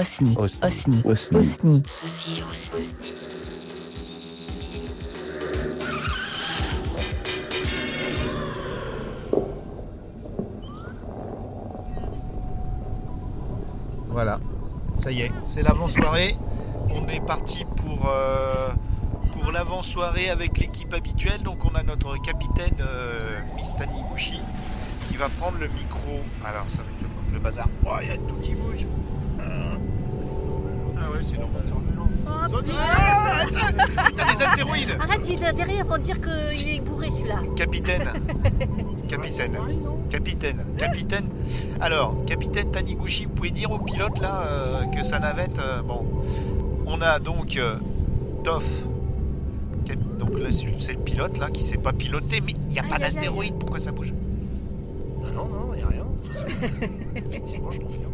Osni. Ceci est Osni. Voilà, ça y est, c'est l'avant-soirée. On est parti pour l'avant-soirée avec l'équipe habituelle. Donc on a notre capitaine Mistani Bushi qui va prendre le micro. Alors ça va être le bazar. Oh, il y a tout qui bouge. Ah ouais, sinon t'as des astéroïdes. Arrête, il est derrière pour dire qu'il si. Est bourré celui-là. Capitaine. Alors, Capitaine Taniguchi, vous pouvez dire au pilote là que sa navette. Bon, on a donc Toff. Donc là, c'est le pilote là qui ne s'est pas piloté, mais il n'y a pas d'astéroïde. Pourquoi ça bouge? Non, il n'y a rien. Effectivement, je confirme.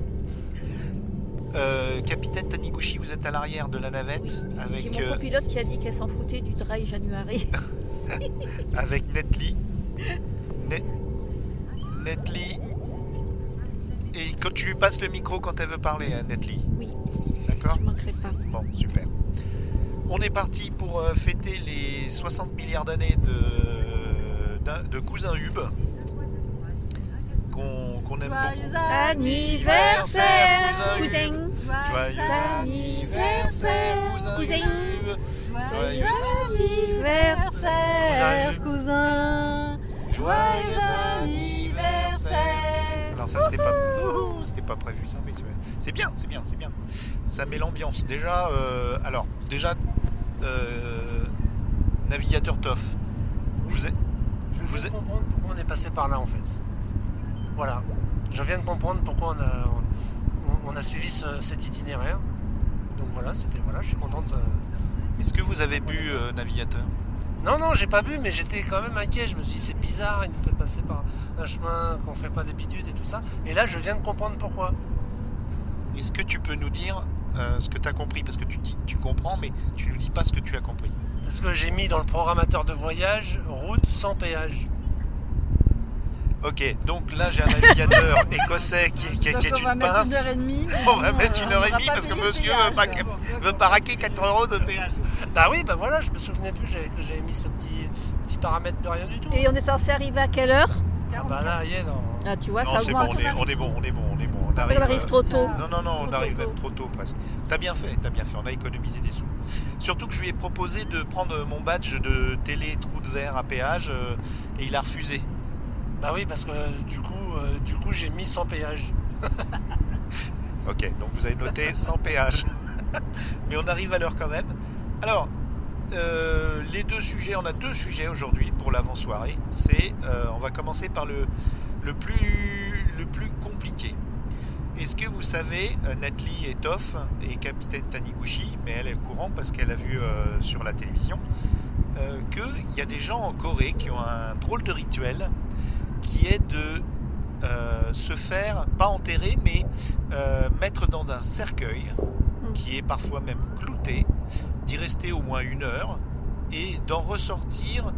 Capitaine Taniguchi, vous êtes à l'arrière de la navette. Oui, avec, j'ai mon copilote qui a dit qu'elle s'en foutait du dry Januhairy. Avec Netli. Netli. Et quand tu lui passes le micro quand elle veut parler, hein, Netli. Oui. D'accord. Je ne manquerai pas. Bon, super. On est parti pour fêter les 60 milliards d'années de cousin Hub. Qu'on aime joyeux beaucoup. Anniversaire, cousin. Joyeux anniversaire, cousin. Joyeux anniversaire, cousin. Joyeux anniversaire. Alors ça, c'était pas prévu ça, mais c'est bien. Ça met l'ambiance. Déjà, navigateur Toff. Je viens de comprendre pourquoi on est passé par là en fait. Voilà, je viens de comprendre pourquoi on a suivi cet itinéraire. Donc voilà, je suis contente. Est-ce que vous avez bu, navigateur ? Non, j'ai pas bu, mais j'étais quand même inquiet. Je me suis dit, c'est bizarre, il nous fait passer par un chemin qu'on fait pas d'habitude et tout ça. Et là, je viens de comprendre pourquoi. Est-ce que tu peux nous dire ce que tu as compris ? Parce que tu dis tu comprends, mais tu nous dis pas ce que tu as compris. Parce que j'ai mis dans le programmateur de voyage, route sans péage. Ok, donc là j'ai un navigateur écossais qui est une pince. On va mettre une heure et demie parce que monsieur veut pas raquer 4 € de péage. Bah oui, voilà, je me souvenais plus que j'avais mis ce petit paramètre de rien du tout. Et on est censé arriver à quelle heure ? Ah bah là, il est dans... Ah tu vois, non, ça c'est bon, on est bon. On arrive trop tôt. Non, on arrive même trop tôt presque. T'as bien fait, on a économisé des sous. Surtout que je lui ai proposé de prendre mon badge de télé trou de verre à péage et il a refusé. Bah oui, parce que du coup j'ai mis sans péage. Ok, donc vous avez noté sans péage. Mais on arrive à l'heure quand même. Alors, on a 2 sujets aujourd'hui pour l'avant-soirée. C'est, on va commencer par le plus compliqué. Est-ce que vous savez, Nathalie et Toff et Capitaine Taniguchi, mais elle est au courant parce qu'elle a vu sur la télévision, qu'il y a des gens en Corée qui ont un drôle de rituel qui est de se faire, pas enterrer, mais mettre dans un cercueil, qui est parfois même clouté, d'y rester au moins 1 heure, et d'en ressortir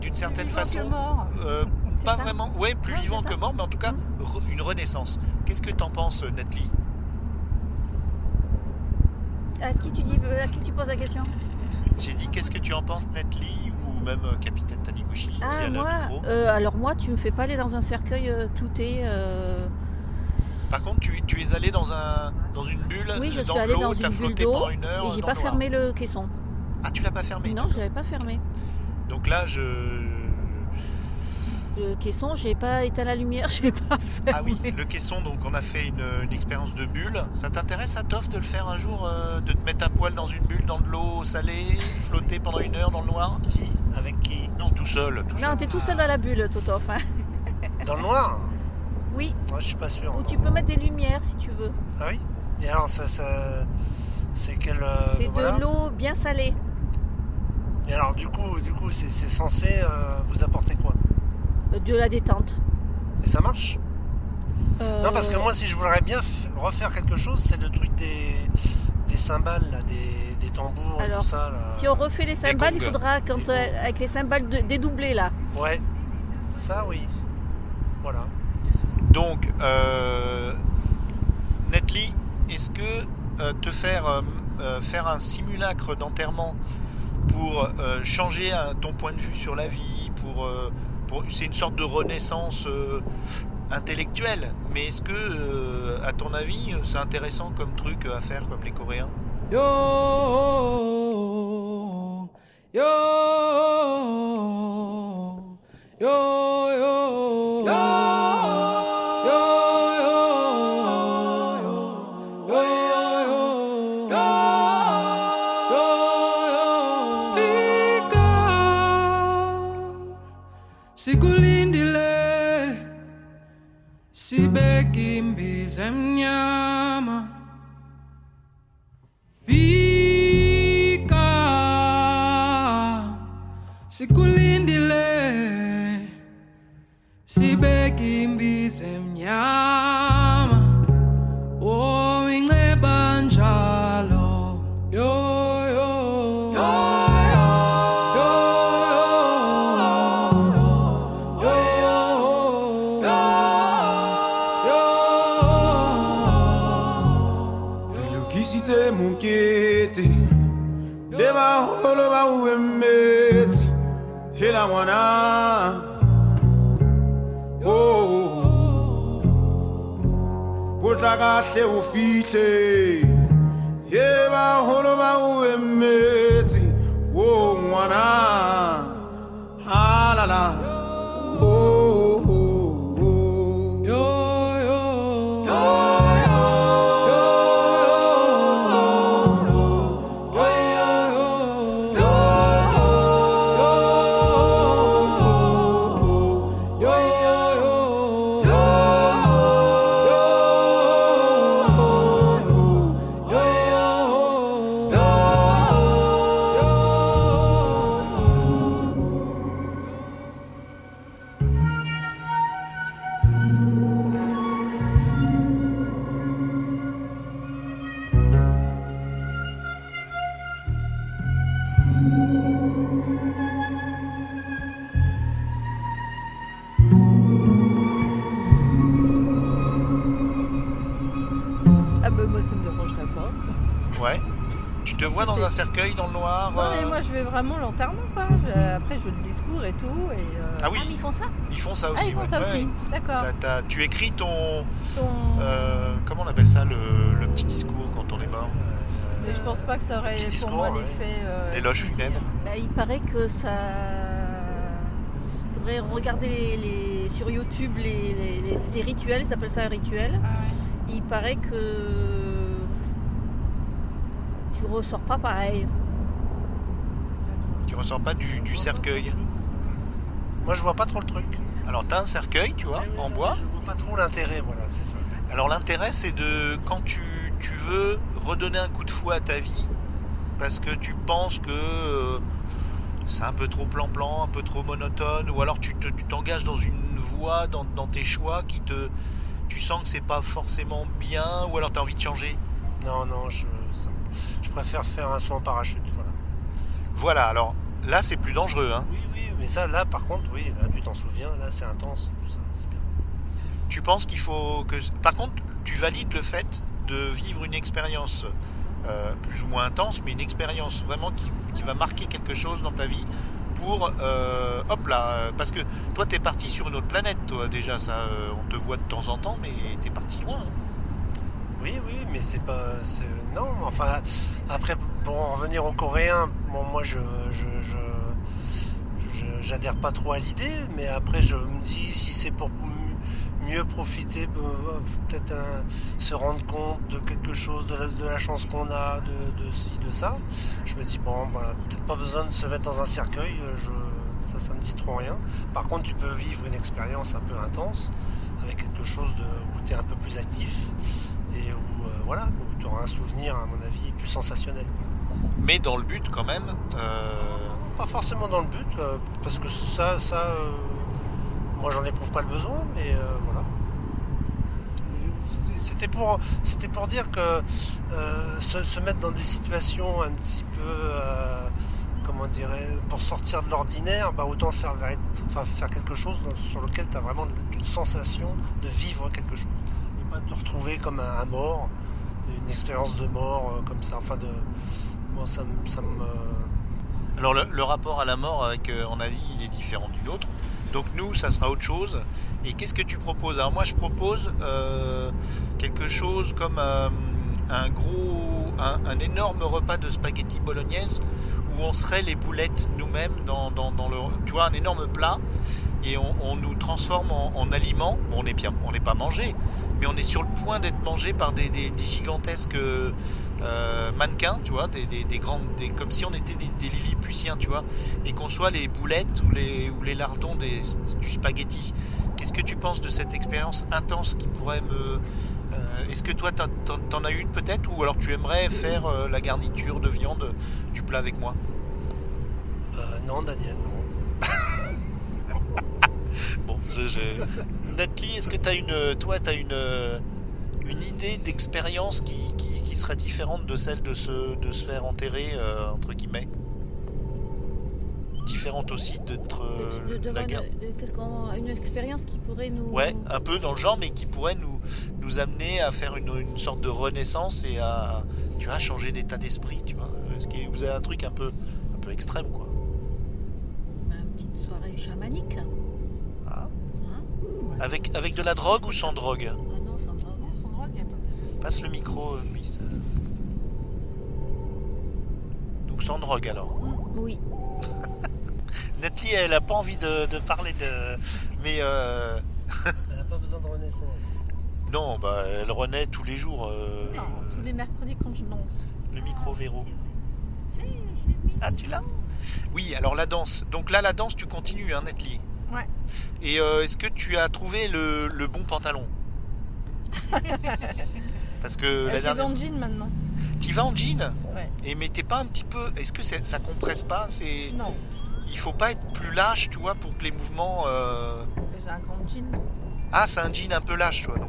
d'une certaine façon... pas vraiment, ouais, plus vivant que mort, mais en tout cas, une renaissance. Qu'est-ce que t'en penses, Nathalie ? À qui tu poses la question ? J'ai dit, qu'est-ce que tu en penses, Nathalie ? Ou même Capitaine Taniguchi qui a le micro. Alors moi, tu me fais pas aller dans un cercueil clouté. Par contre, tu es allé dans une bulle. Oui, je suis allé dans une bulle d'eau. Et j'ai pas fermé le caisson. Ah, tu l'as pas fermé ? Non, je l'avais pas fermé. Donc là, le caisson, j'ai pas éteint la lumière, j'ai pas fait. Ah oui, le caisson, donc on a fait une expérience de bulle. Ça t'intéresse à Toff de le faire un jour, de te mettre à poil dans une bulle, dans de l'eau salée, flotter pendant 1 heure dans le noir ? Avec qui ? Non, tout seul. Non, t'es tout seul dans la bulle, Totof. Hein. Dans le noir ? Oui. Moi, je suis pas sûr. Ou tu peux mettre des lumières si tu veux. Ah oui ? Et alors, ça c'est quel. C'est de l'eau bien salée. Et alors, du coup, c'est censé vous apporter quoi ? De la détente. Et ça marche ? Non, parce que moi, si je voudrais bien refaire quelque chose, c'est le truc des cymbales, là, des tambours. Alors, et tout ça. Là. Si on refait les cymbales, il faudra, avec les cymbales, dédoubler, là. Ouais, ça, oui. Voilà. Donc, Nathalie, est-ce que te faire faire un simulacre d'enterrement pour changer ton point de vue sur la vie, pour c'est une sorte de renaissance intellectuelle, mais est-ce que à ton avis c'est intéressant comme truc à faire comme les Coréens? Cercueil dans le noir. Non, mais moi je vais vraiment l'enterrement quoi. Après je le discours et tout. Et, Ah oui. Ah, mais ils font ça. Ils font ça aussi. Ah, ils font ça aussi. D'accord. Tu écris ton... comment on appelle ça le petit discours quand on est mort. Mais je pense pas que ça aurait pour discours, moi l'effet. L'éloge funèbre. Bah, il paraît que ça. Faudrait regarder sur YouTube les rituels. Ils appellent ça un rituel. Ah, ouais. Il paraît que. Tu ressors pas pareil. Tu ressors pas du cercueil. Moi je vois pas trop le truc. Alors t'as un cercueil, tu vois, en bois. Je vois pas trop l'intérêt, voilà, c'est ça. Alors l'intérêt c'est de quand tu veux redonner un coup de fouet à ta vie, parce que tu penses que c'est un peu trop plan-plan, un peu trop monotone, ou alors tu t'engages dans une voie, dans tes choix qui tu sens que c'est pas forcément bien, ou alors t'as envie de changer. Non, je préfère faire un saut en parachute, voilà. Voilà, alors là c'est plus dangereux, hein. Oui, mais ça là par contre, oui, là tu t'en souviens, là c'est intense, tout ça, c'est bien. Tu penses qu'il faut que... Par contre, tu valides le fait de vivre une expérience plus ou moins intense, mais une expérience vraiment qui va marquer quelque chose dans ta vie pour... hop là, parce que toi t'es parti sur une autre planète, toi déjà, ça, on te voit de temps en temps, mais t'es parti loin, hein. Oui, mais c'est pas... Non, enfin, après, pour en revenir aux Coréens, bon, moi, j'adhère pas trop à l'idée, mais après, je me dis, si c'est pour mieux profiter, peut-être se rendre compte de quelque chose, de la chance qu'on a, de ci, de ça, je me dis, bon, bah, peut-être pas besoin de se mettre dans un cercueil, ça me dit trop rien. Par contre, tu peux vivre une expérience un peu intense, avec quelque chose où t'es un peu plus actif, et où voilà, tu auras un souvenir à mon avis plus sensationnel. Mais dans le but quand même. Non, pas forcément dans le but, parce que ça, moi j'en éprouve pas le besoin, mais voilà. C'était pour dire que se mettre dans des situations un petit peu, comment dirais, pour sortir de l'ordinaire, bah autant faire quelque chose sur lequel tu as vraiment une sensation de vivre quelque chose. Pas de te retrouver comme un mort une expérience de mort comme ça. Enfin, moi, ça me... Alors, le rapport à la mort en Asie, il est différent d'une autre. Donc nous, ça sera autre chose. Et qu'est-ce que tu proposes? Alors moi, je propose quelque chose comme un énorme repas de spaghetti bolognaise où on serait les boulettes nous-mêmes dans le... Tu vois, un énorme plat et on nous transforme en aliments. Bon, on n'est pas mangé, mais on est sur le point d'être mangé par des gigantesques mannequins, tu vois, des grandes... comme si on était des lilliputiens, tu vois, et qu'on soit les boulettes ou les lardons du spaghetti. Qu'est-ce que tu penses de cette expérience intense qui pourrait me... Est-ce que toi, t'en as une peut-être, ou alors tu aimerais faire la garniture de viande du plat avec moi? Non, Daniel, non. Bon, Nathalie, est-ce que t'as une idée d'expérience qui serait différente de celle de se faire enterrer, entre guillemets? Différente aussi d'être la guerre. Une expérience qui pourrait nous... Ouais, un peu dans le genre, mais qui pourrait nous amener à faire une sorte de renaissance et à, tu vois, changer d'état d'esprit, tu vois. Parce que vous avez un truc un peu extrême, quoi. Une petite soirée chamanique. Ah. Hein, ouais. Avec de la drogue ou sans drogue? Ah non, sans drogue. Non, sans drogue, y a pas... Passe le micro, Luis. Donc sans drogue, alors. Oui. Nathalie, elle n'a pas envie de parler de... Mais elle n'a pas besoin de renaissance. Non, bah, elle renaît tous les jours. Non, tous les mercredis quand je danse. Le micro-véro. Ah, tu l'as? Oui, alors la danse. Donc là, la danse, tu continues, hein, Nathalie? Ouais. Et est-ce que tu as trouvé le bon pantalon? Parce que la dernière... J'y vais en jean maintenant. T'y vas en jean? Ouais. Et mais t'es pas un petit peu... Est-ce que ça compresse pas? Non. Il faut pas être plus lâche, tu vois, pour que les mouvements... J'ai un grand jean. Ah, c'est un jean un peu lâche, toi, donc...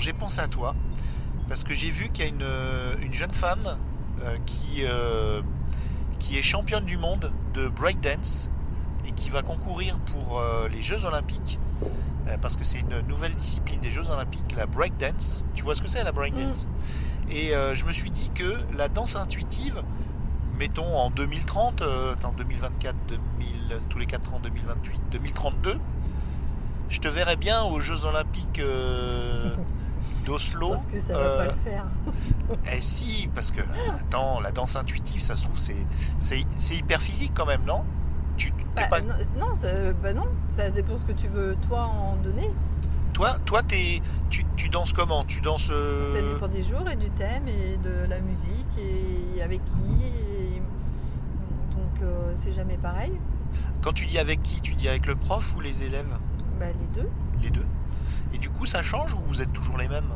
J'ai pensé à toi parce que j'ai vu qu'il y a une jeune femme qui est championne du monde de breakdance et qui va concourir pour les Jeux Olympiques parce que c'est une nouvelle discipline des Jeux Olympiques, la breakdance. Tu vois ce que c'est, la breakdance? Et je me suis dit que la danse intuitive, mettons en 2030, en 2024, tous les 4 ans, 2028, 2032, je te verrais bien aux Jeux Olympiques d'Oslo. Parce que ça va pas le faire. Eh si, parce que attends, la danse intuitive, ça se trouve c'est hyper physique quand même, non? Non, ça dépend ce que tu veux toi en donner. Toi tu danses comment? Tu danses Ça dépend des jours et du thème et de la musique et avec qui et... donc c'est jamais pareil. Quand tu dis avec qui, tu dis avec le prof ou les élèves? Bah, les deux. Les deux. Et du coup, ça change ou vous êtes toujours les mêmes?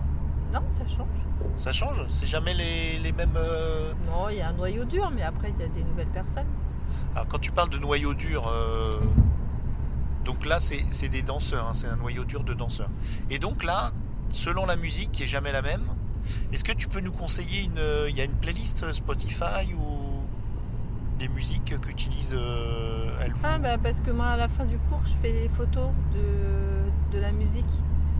Non, ça change. Ça change? C'est jamais les mêmes... Non, il y a un noyau dur, mais après, il y a des nouvelles personnes. Alors quand tu parles de noyau dur, donc là c'est des danseurs, hein, c'est un noyau dur de danseurs. Et donc là, selon la musique qui est jamais la même, est-ce que tu peux nous conseiller une, il y a une playlist Spotify ou des musiques qu'utilise Alfou? Ah bah parce que moi à la fin du cours je fais des photos de la musique.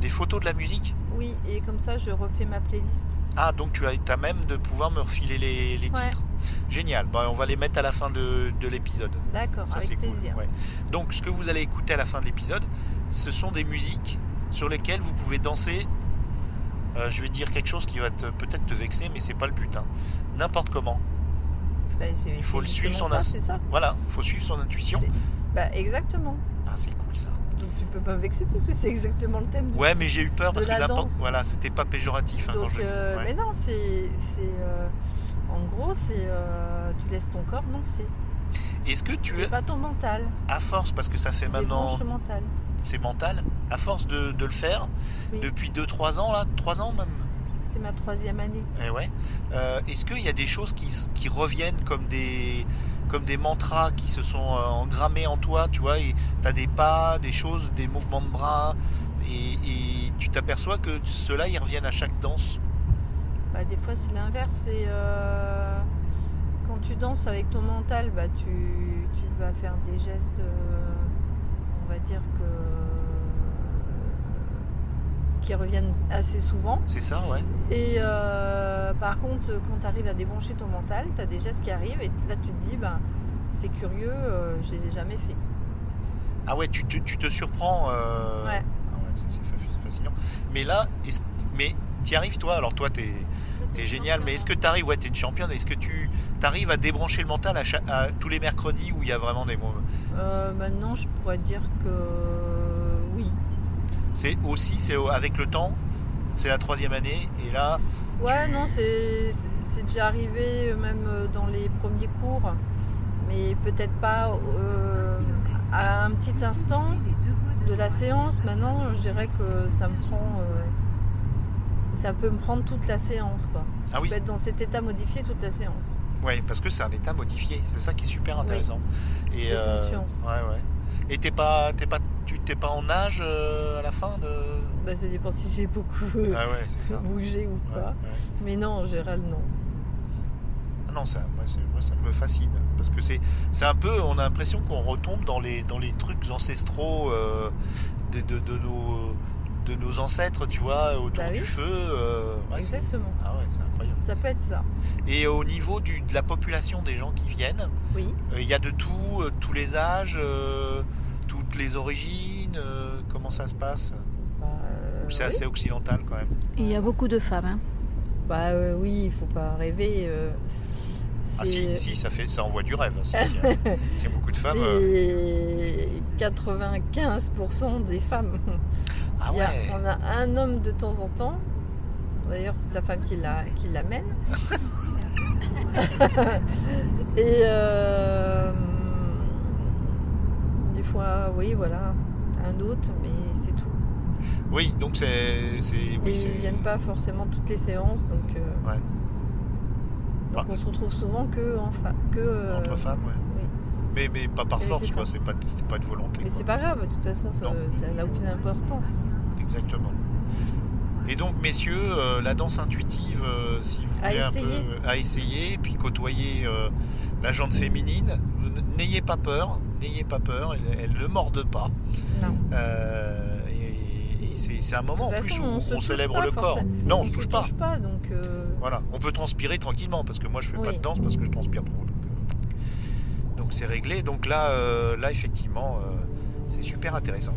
Des photos de la musique? Oui, et comme ça je refais ma playlist. Ah, donc tu as même de pouvoir me refiler les titres. Génial, bah, on va les mettre à la fin de l'épisode. D'accord, ça, avec plaisir. Cool, ouais. Donc ce que vous allez écouter à la fin de l'épisode, ce sont des musiques sur lesquelles vous pouvez danser. Je vais dire quelque chose qui va peut-être te vexer, mais c'est pas le but, hein. N'importe comment. Bah, il faut suivre son intuition. Voilà, il faut suivre son intuition. Bah, exactement. Ah, c'est cool ça. Donc tu peux pas me vexer parce que c'est exactement le thème. Ouais, mais j'ai eu peur parce que n'importe. Voilà, c'était pas péjoratif, hein, donc, quand je le disais. Mais non, c'est en gros, c'est tu laisses ton corps danser. Est-ce que tu pas ton mental. À force, parce que ça fait maintenant. Mental. C'est mental. À force de le faire, oui. Depuis 2-3 ans là, 3 ans même. C'est ma 3e année. Et ouais. Est-ce qu'il y a des choses qui reviennent comme des mantras qui se sont engrammés en toi, tu vois, tu as des pas, des choses, des mouvements de bras, et tu t'aperçois que ceux-là, ils reviennent à chaque danse? Bah, des fois, c'est l'inverse. Et, quand tu danses avec ton mental, bah, tu vas faire des gestes, on va dire qui reviennent assez souvent. C'est ça, ouais. Et par contre, quand tu arrives à débrancher ton mental, tu as des gestes qui arrivent et là tu te dis, ben, c'est curieux, je les ai jamais faits. Ah ouais, tu te surprends. Ouais. Ah ouais, ça c'est fascinant. Mais là, mais t'y arrives toi, alors toi t'es génial, mais est-ce que t'arrives, ouais t'es une championne, est-ce que tu t'arrives à débrancher le mental à tous les mercredis où il y a vraiment des mots? Maintenant, je pourrais dire que oui. C'est avec le temps, c'est la 3e année et là... Ouais, non, c'est déjà arrivé même dans les premiers cours, mais peut-être pas à un petit instant de la séance. Maintenant, je dirais que ça peut me prendre toute la séance, quoi. Ah oui. Je peux être dans cet état modifié toute la séance. Oui, parce que c'est un état modifié, c'est ça qui est super intéressant. Oui. Et conscience. Ouais, ouais. Et t'es pas en âge à la fin de... Bah ça dépend si j'ai beaucoup bougé ou pas. Ouais. Mais non, en général, non. Ah non, ça, moi, ça me fascine. Parce que c'est un peu... On a l'impression qu'on retombe dans les trucs ancestraux de nos ancêtres, tu vois, autour du feu. Ouais, exactement. Ah ouais, c'est incroyable. Ça peut être ça. Et au niveau de la population des gens qui viennent, oui. Y a de tout, tous les âges... toutes les origines, comment ça se passe? C'est assez occidental quand même. Et il y a beaucoup de femmes. Hein. Bah oui, il faut pas rêver. Ah si, ça envoie du rêve. C'est beaucoup de femmes. C'est 95% des femmes. Ah ouais. On a un homme de temps en temps. D'ailleurs, c'est sa femme qui l'amène. Et des fois, oui, voilà, un autre, mais c'est tout. Oui, donc c'est... Ils viennent pas forcément toutes les séances, donc. Ouais. Donc on se retrouve souvent entre femmes, ouais. Oui. Mais pas par force, quoi. C'est pas de volonté. Mais quoi. C'est pas grave, de toute façon, ça n'a aucune importance. Exactement. Et donc, messieurs, la danse intuitive, si vous voulez essayer, puis côtoyer la gente féminine, n'ayez pas peur, elle ne morde pas. Non. Et c'est un moment, en plus, où on célèbre le corps. Non, on ne se touche pas. Donc voilà, on peut transpirer tranquillement, parce que moi, je ne fais pas de danse, parce que je transpire trop. Donc c'est réglé. Donc là effectivement, c'est super intéressant.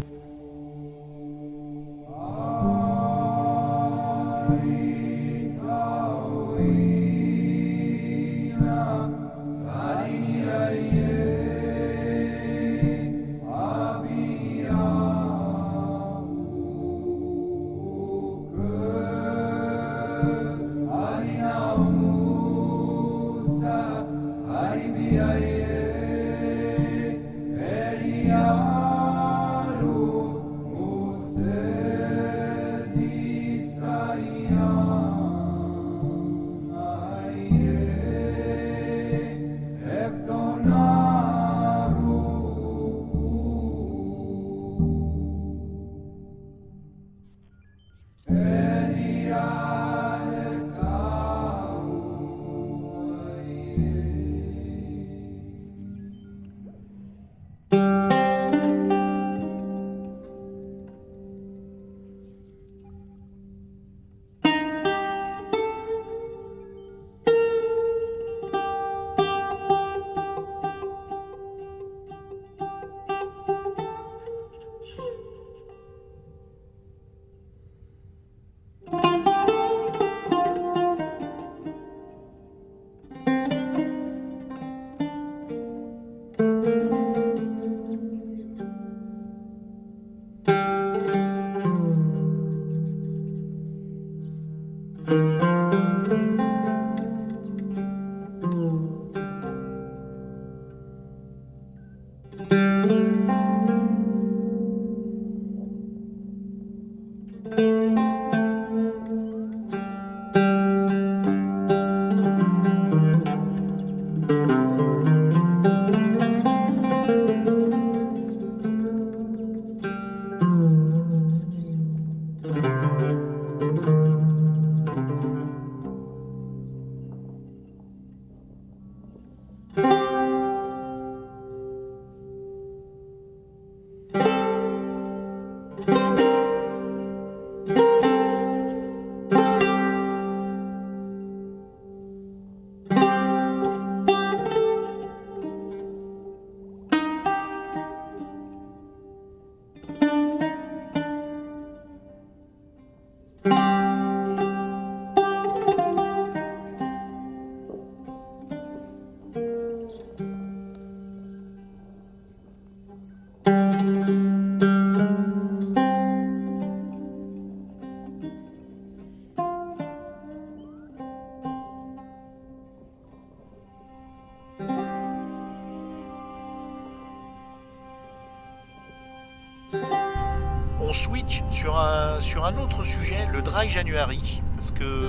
On switch sur un autre sujet, le dry Januhairy, parce que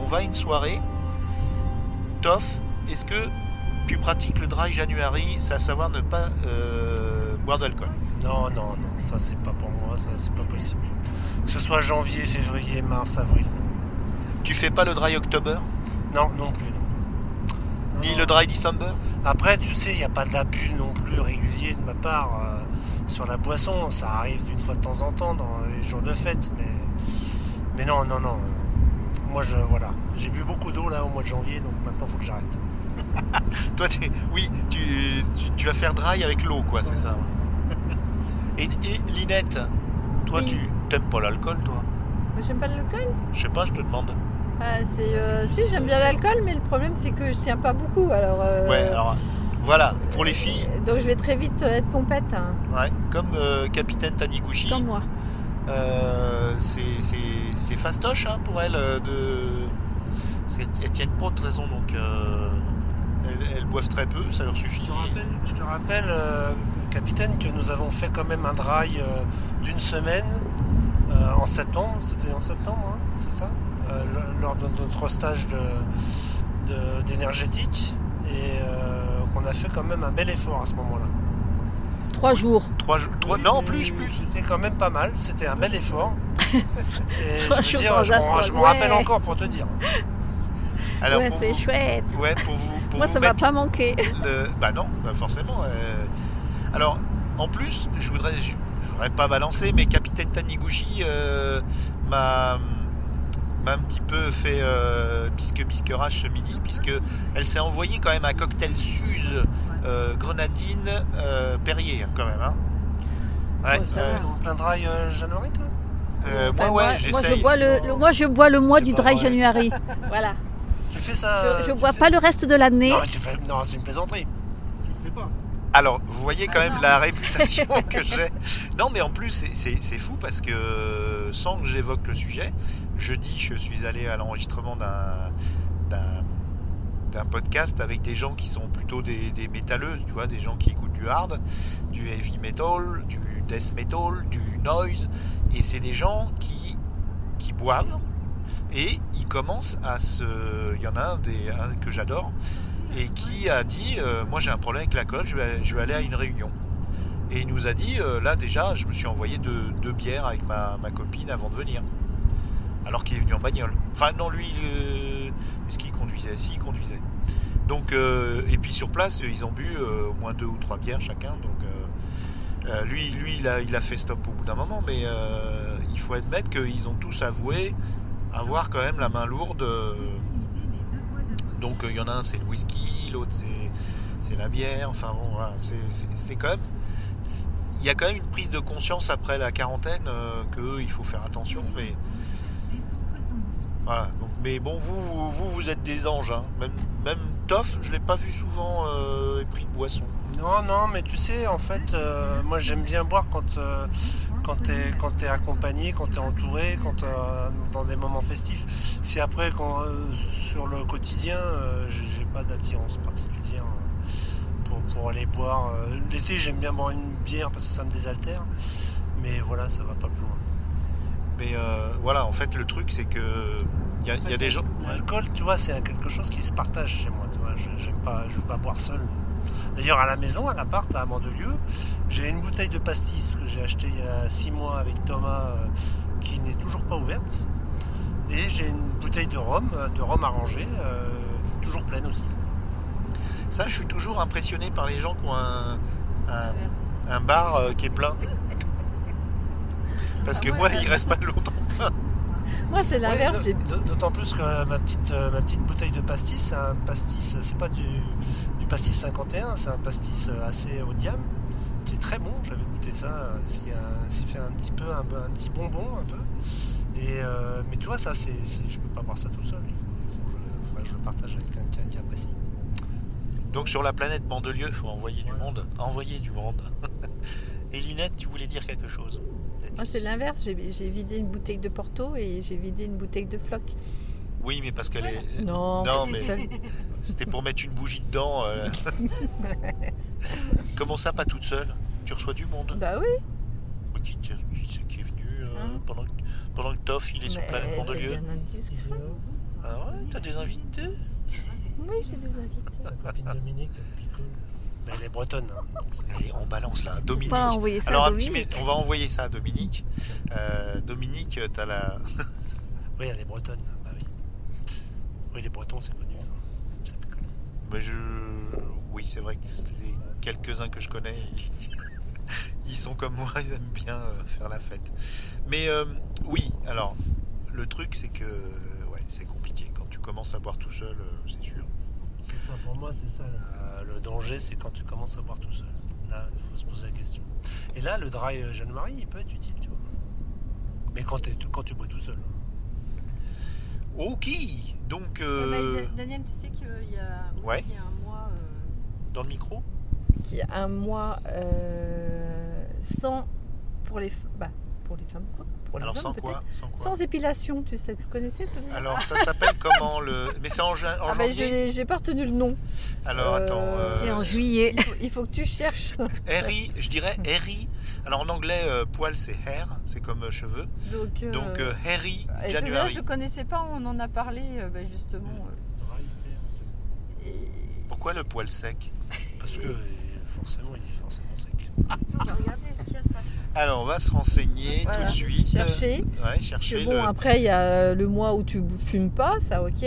on va à une soirée. Toff, est-ce que tu pratiques le dry Januhairy, c'est à savoir ne pas boire d'alcool? Non, ça c'est pas pour moi, ça c'est pas possible. Que ce soit janvier, février, mars, avril. Tu fais pas le dry October? Non plus. Ni le dry December? Après, tu sais, il n'y a pas d'abus non plus régulier de ma part. Sur la boisson, ça arrive d'une fois de temps en temps dans les jours de fête, mais non. Moi, j'ai bu beaucoup d'eau là au mois de janvier, donc maintenant faut que j'arrête. Toi, tu vas faire dry avec l'eau, quoi, c'est ça. Et Linette, toi, oui. Tu aimes pas l'alcool, toi? J'aime pas l'alcool. Je sais pas, je te demande. Si, j'aime bien l'alcool, mais le problème c'est que je tiens pas beaucoup, alors. Voilà, pour les filles. Donc je vais très vite être pompette. Hein. Ouais, comme Capitaine Taniguchi. Comme moi. C'est fastoche hein, pour elles. Elles tiennent pas de raison, donc elles boivent très peu, ça leur suffit. Je te rappelle Capitaine, que nous avons fait quand même un dry d'une semaine en septembre. C'était en septembre, hein, c'est ça, lors de notre stage d'énergétique. Et on a fait quand même un bel effort à ce moment-là. 3 jours. Non, plus. C'était quand même pas mal. C'était un bel effort. Et 3 jours je me rappelle encore pour te dire. Alors, ouais, c'est chouette. Ouais, pour vous. Pour moi, vous ça m'a pas manqué. Non, forcément. Alors, en plus, je voudrais pas balancer, mais Capitaine Taniguchi m'a un petit peu fait bisque-bisquerage ce midi, puisque elle s'est envoyée quand même un cocktail Suze grenadine Perrier quand même hein. Ouais, en plein dry Januhairy toi moi je bois le mois du dry Januhairy. Voilà. Tu fais ça. Je bois pas le reste de l'année. Non, c'est une plaisanterie. Tu le fais pas. Alors, vous voyez quand même la réputation que j'ai. Non, mais en plus, c'est fou parce que, sans que j'évoque le sujet, jeudi, je suis allé à l'enregistrement d'un podcast avec des gens qui sont plutôt des métalleux, tu vois, des gens qui écoutent du hard, du heavy metal, du death metal, du noise. Et c'est des gens qui boivent et ils commencent à se... Il y en a un que j'adore. Et qui a dit moi j'ai un problème avec l'alcool, je vais aller à une réunion. Et il nous a dit là déjà je me suis envoyé deux bières avec ma copine avant de venir. Alors qu'il est venu en bagnole. Enfin non, lui est-ce qu'il conduisait? Si, il conduisait. Donc et puis sur place ils ont bu au moins 2 ou 3 bières chacun. Donc lui il a fait stop au bout d'un moment, mais il faut admettre qu'ils ont tous avoué avoir quand même la main lourde. Donc il y en a un c'est le whisky, l'autre c'est la bière, enfin bon voilà, c'est quand même, il y a quand même une prise de conscience après la quarantaine qu'il faut faire attention, mais voilà. Donc, mais bon vous êtes des anges, hein. Même Toff, je l'ai pas vu souvent épris de boisson. Non, mais tu sais en fait moi j'aime bien boire quand t'es accompagné, quand t'es entouré, quand dans des moments festifs. Si après sur le quotidien j'ai pas d'attirance particulière pour aller boire. L'été, j'aime bien boire une bière parce que ça me désaltère. Mais voilà, ça va pas plus loin. Mais voilà, en fait, le truc, c'est que il y a des gens... L'alcool, tu vois, c'est quelque chose qui se partage chez moi. Tu vois, j'aime pas, je veux pas boire seul. D'ailleurs, à la maison, à l'appart, à Mandelieu, j'ai une bouteille de pastis que j'ai achetée il y a 6 mois avec Thomas, qui n'est toujours pas ouverte. Et j'ai une bouteille de rhum arrangé, toujours pleine aussi. Ça, je suis toujours impressionné par les gens qui ont un bar qui est plein. Parce que moi, il reste pas longtemps plein. Moi, c'est l'inverse. Ouais, d'autant plus que ma petite bouteille de pastis, c'est un pastis, c'est pas du pastis 51, c'est un pastis assez haut de gamme, qui est très bon. J'avais goûté ça, c'est fait un petit peu, un petit bonbon un peu. Et mais tu vois, ça, je peux pas boire ça tout seul. Il faudrait que je le partage avec quelqu'un qui apprécie. Donc sur la planète Mandelieu, il faut envoyer du monde. Envoyer du monde. Et Linette, tu voulais dire quelque chose? Moi, c'est l'inverse. J'ai vidé une bouteille de Porto et j'ai vidé une bouteille de Floc. Oui, mais parce qu'elle est... Non, mais c'était pour mettre une bougie dedans. Comment ça, pas toute seule? Tu reçois du monde? Bah oui. Qui est venu pendant que Toff, il est sur planète Mandelieu? Ah ouais, t'as des invités? Oui, j'ai des invités. Sa copine Dominique, mais elle est bretonne. Hein. Et on balance là. Dominique. Alors un petit, on va envoyer ça à Dominique. Dominique, t'as la... Oui, elle est bretonne. Bah oui. Oui, les Bretons, c'est connu. Mais oui, c'est vrai que les quelques-uns que je connais, ils sont comme moi, ils aiment bien faire la fête. Mais oui, alors, le truc, c'est que... Ouais, c'est compliqué. Quand tu commences à boire tout seul, c'est sûr. C'est ça, pour moi, c'est ça. Le danger, c'est quand tu commences à boire tout seul. Là, il faut se poser la question. Et là, le dry Januhairy, il peut être utile, tu vois. Mais quand tu bois tout seul. Ok. Donc... Daniel, tu sais qu'il y a aussi un mois... Dans le micro ? Qu'il y a un mois sans... Pour les femmes, quoi. Alors hommes, sans quoi? Sans épilation, tu sais, tu connaissais celui-là? Alors ça s'appelle comment le... Mais c'est en janvier. J'ai pas retenu le nom. Alors attends. C'est en juillet. Il faut que tu cherches. Hairy, je dirais hairy. Alors en anglais, poil c'est hair, c'est comme cheveux. Donc hairy Januhairy. Je le connaissais pas, on en a parlé justement. Pourquoi le poil sec? Parce que forcément, il est forcément sec. Regardez, il y a ça. Alors on va se renseigner tout de suite. Chercher bon, après il y a le mois où tu fumes pas, ça ok.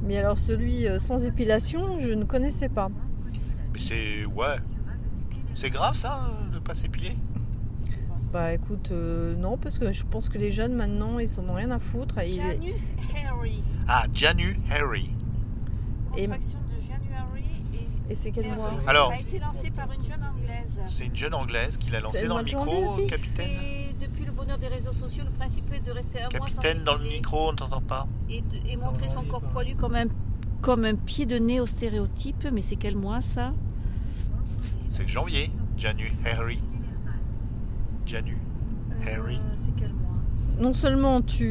Mais alors celui sans épilation, je ne connaissais pas. Mais c'est grave ça, de pas s'épiler? Bah écoute, non, parce que je pense que les jeunes maintenant, ils s'en ont rien à foutre. Januhairy. Ah, Januhairy. Contraction de Januhairy. Et c'est quel mois? Alors, ça a été lancé par une jeune anglaise. C'est une jeune anglaise qui l'a lancé dans le micro, capitaine. Et depuis le bonheur des réseaux sociaux, le principe est de rester un mois sans épilé, dans le micro, on ne t'entend pas. Et montrer son corps poilu comme un pied de nez au stéréotype. Mais c'est quel mois ça? C'est janvier. Januhairy. Januhairy. C'est quel mois? Non seulement tu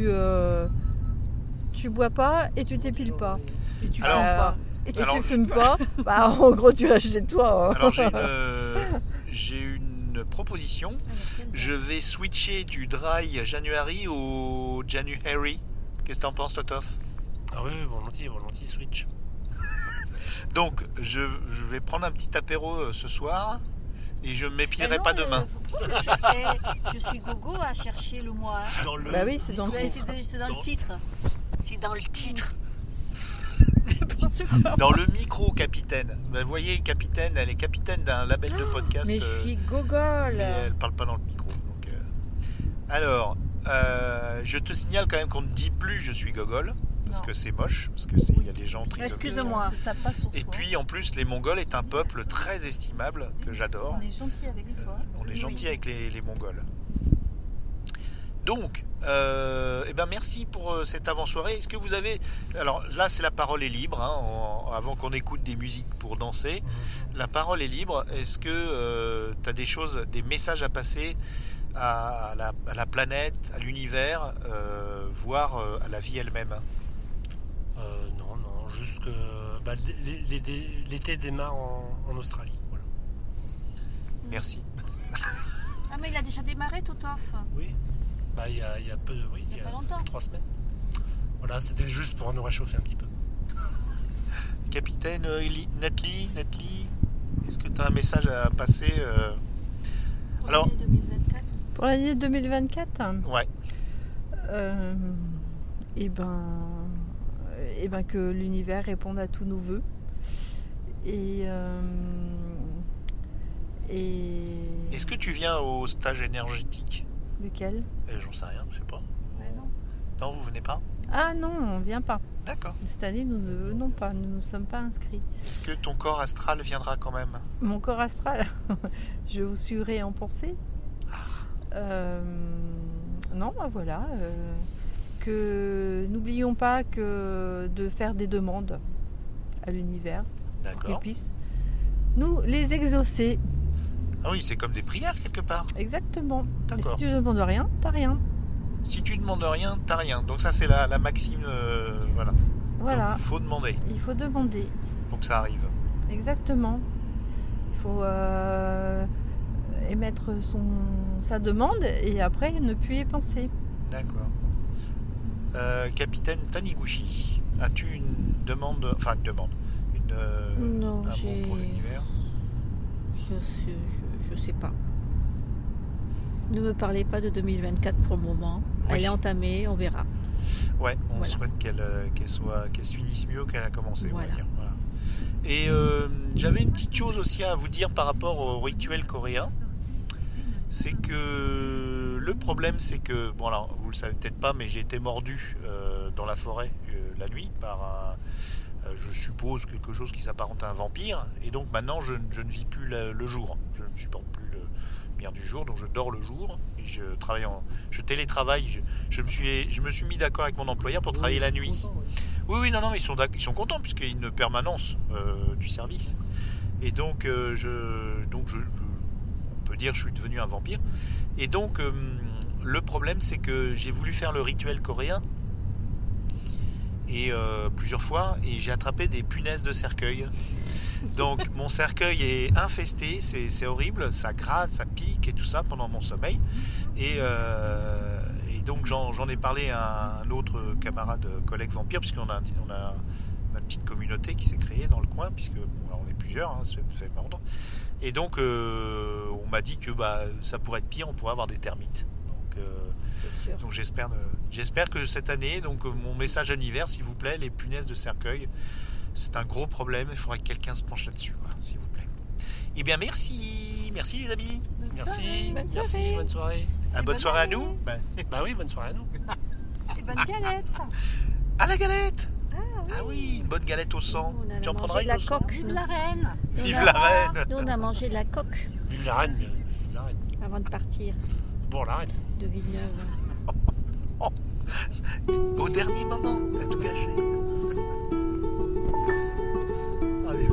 bois pas et tu t'épiles pas. Et tu bois pas. Et tu fumes pas, en gros tu vas chez toi. Hein. Alors j'ai une proposition. Je vais switcher du dry Januhairy au Januhairy. Qu'est-ce que t'en penses, Totof? Ah oui, volontiers, switch. Donc je vais prendre un petit apéro ce soir et je m'épilerai pas demain. Je suis gogo à chercher le mois. Bah oui, c'est dans le titre. C'est dans le titre. Dans le micro, capitaine. Vous voyez, capitaine, elle est capitaine d'un label de podcast. Mais je suis gogole. Mais elle parle pas dans le micro. Donc, alors, je te signale quand même qu'on ne dit plus je suis gogole parce que c'est moche, parce que il y a des gens trisomiques. Excuse-moi, ça passe sur toi. Et puis en plus, les Mongols est un peuple très estimable que j'adore. On est gentil avec soi. On est gentil avec les Mongols. Donc, merci pour cette avant-soirée. Est-ce que vous avez... Alors là, c'est la parole est libre, hein, avant qu'on écoute des musiques pour danser. La parole est libre. Est-ce que tu as des messages à passer à la planète, à l'univers, voire à la vie elle-même? Non, juste que l'été démarre en Australie. Voilà. Merci. Ah mais il a déjà démarré, Totof. Oui, bah, il y a peu, oui, il y a pas longtemps. 3 semaines. Voilà, c'était juste pour nous réchauffer un petit peu. Capitaine Netli, est-ce que tu as un message à passer pour alors l'année 2024? Pour l'année 2024 hein. Ouais. Et ben que l'univers réponde à tous nos vœux. Et... Est-ce que tu viens au stage énergétique? Lequel? J'en sais rien, je sais pas. Ouais, non, vous venez pas? Ah non, on vient pas. D'accord. Cette année, nous ne venons pas, nous ne sommes pas inscrits. Est-ce que ton corps astral viendra quand même? Mon corps astral, je vous suivrai en pensée. Non, bah voilà. Que n'oublions pas que de faire des demandes à l'univers. D'accord. Pour qu'il puisse nous les exaucer. Ah oui, c'est comme des prières quelque part. Exactement. D'accord. Et si tu ne demandes rien, t'as rien. Si tu demandes rien, t'as rien. Donc ça c'est la maxime, voilà. Voilà. Donc, il faut demander. Il faut demander. Pour que ça arrive. Exactement. Il faut émettre sa demande et après ne plus y penser. D'accord. Capitaine Taniguchi, as-tu une demande? Non, j'ai... pour l'univers. Je sais pas. Ne me parlez pas de 2024 pour le moment. Oui. Elle est entamée, on verra. Ouais, on souhaite qu'elle finisse mieux qu'elle a commencé. Voilà. On va dire. Voilà. Et j'avais une petite chose aussi à vous dire par rapport au rituel coréen. C'est que le problème, c'est que... Bon, alors, vous le savez peut-être pas, mais j'ai été mordu dans la forêt la nuit par un... je suppose quelque chose qui s'apparente à un vampire, et donc maintenant je ne vis plus le jour, je ne supporte plus le bien du jour, donc je dors le jour et je télétravaille, je me suis mis d'accord avec mon employeur pour travailler la nuit. Contents, oui. Oui, non, ils sont contents puisqu'il y a une permanence du service, et donc on peut dire je suis devenu un vampire, et donc le problème c'est que j'ai voulu faire le rituel coréen et plusieurs fois, et j'ai attrapé des punaises de cercueil. Donc mon cercueil est infesté, c'est horrible, ça gratte, ça pique et tout ça pendant mon sommeil, et donc j'en ai parlé à un autre camarade, collègue vampire, puisqu'on a une petite communauté qui s'est créée dans le coin, puisque bon, on est plusieurs, hein, ça fait mordre, et donc on m'a dit que ça pourrait être pire, on pourrait avoir des termites. Donc j'espère que cette année, donc mon message à l'univers, s'il vous plaît, les punaises de cercueil, c'est un gros problème, il faudrait que quelqu'un se penche là-dessus, quoi, s'il vous plaît. Eh bien merci les amis. Bonne soirée. Bonne soirée. Ah, bonne soirée à nous. Bah oui, bonne soirée à nous. Et bonne galette. Ah la galette. Ah oui, une bonne galette au sang. Tu en prendras une au sang. Vive la reine. Vive la reine. Nous on a mangé de la coque. Vive la reine. Avant de partir. Bon, la reine. De Villeneuve. Au dernier moment, t'as tout gâché. Allez.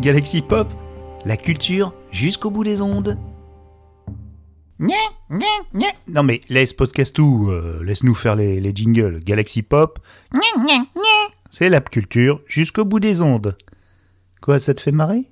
Galaxy Pop, la culture jusqu'au bout des ondes. Non mais laisse podcast tout, laisse-nous faire les jingles. Galaxy Pop, c'est la culture jusqu'au bout des ondes. Quoi, ça te fait marrer ?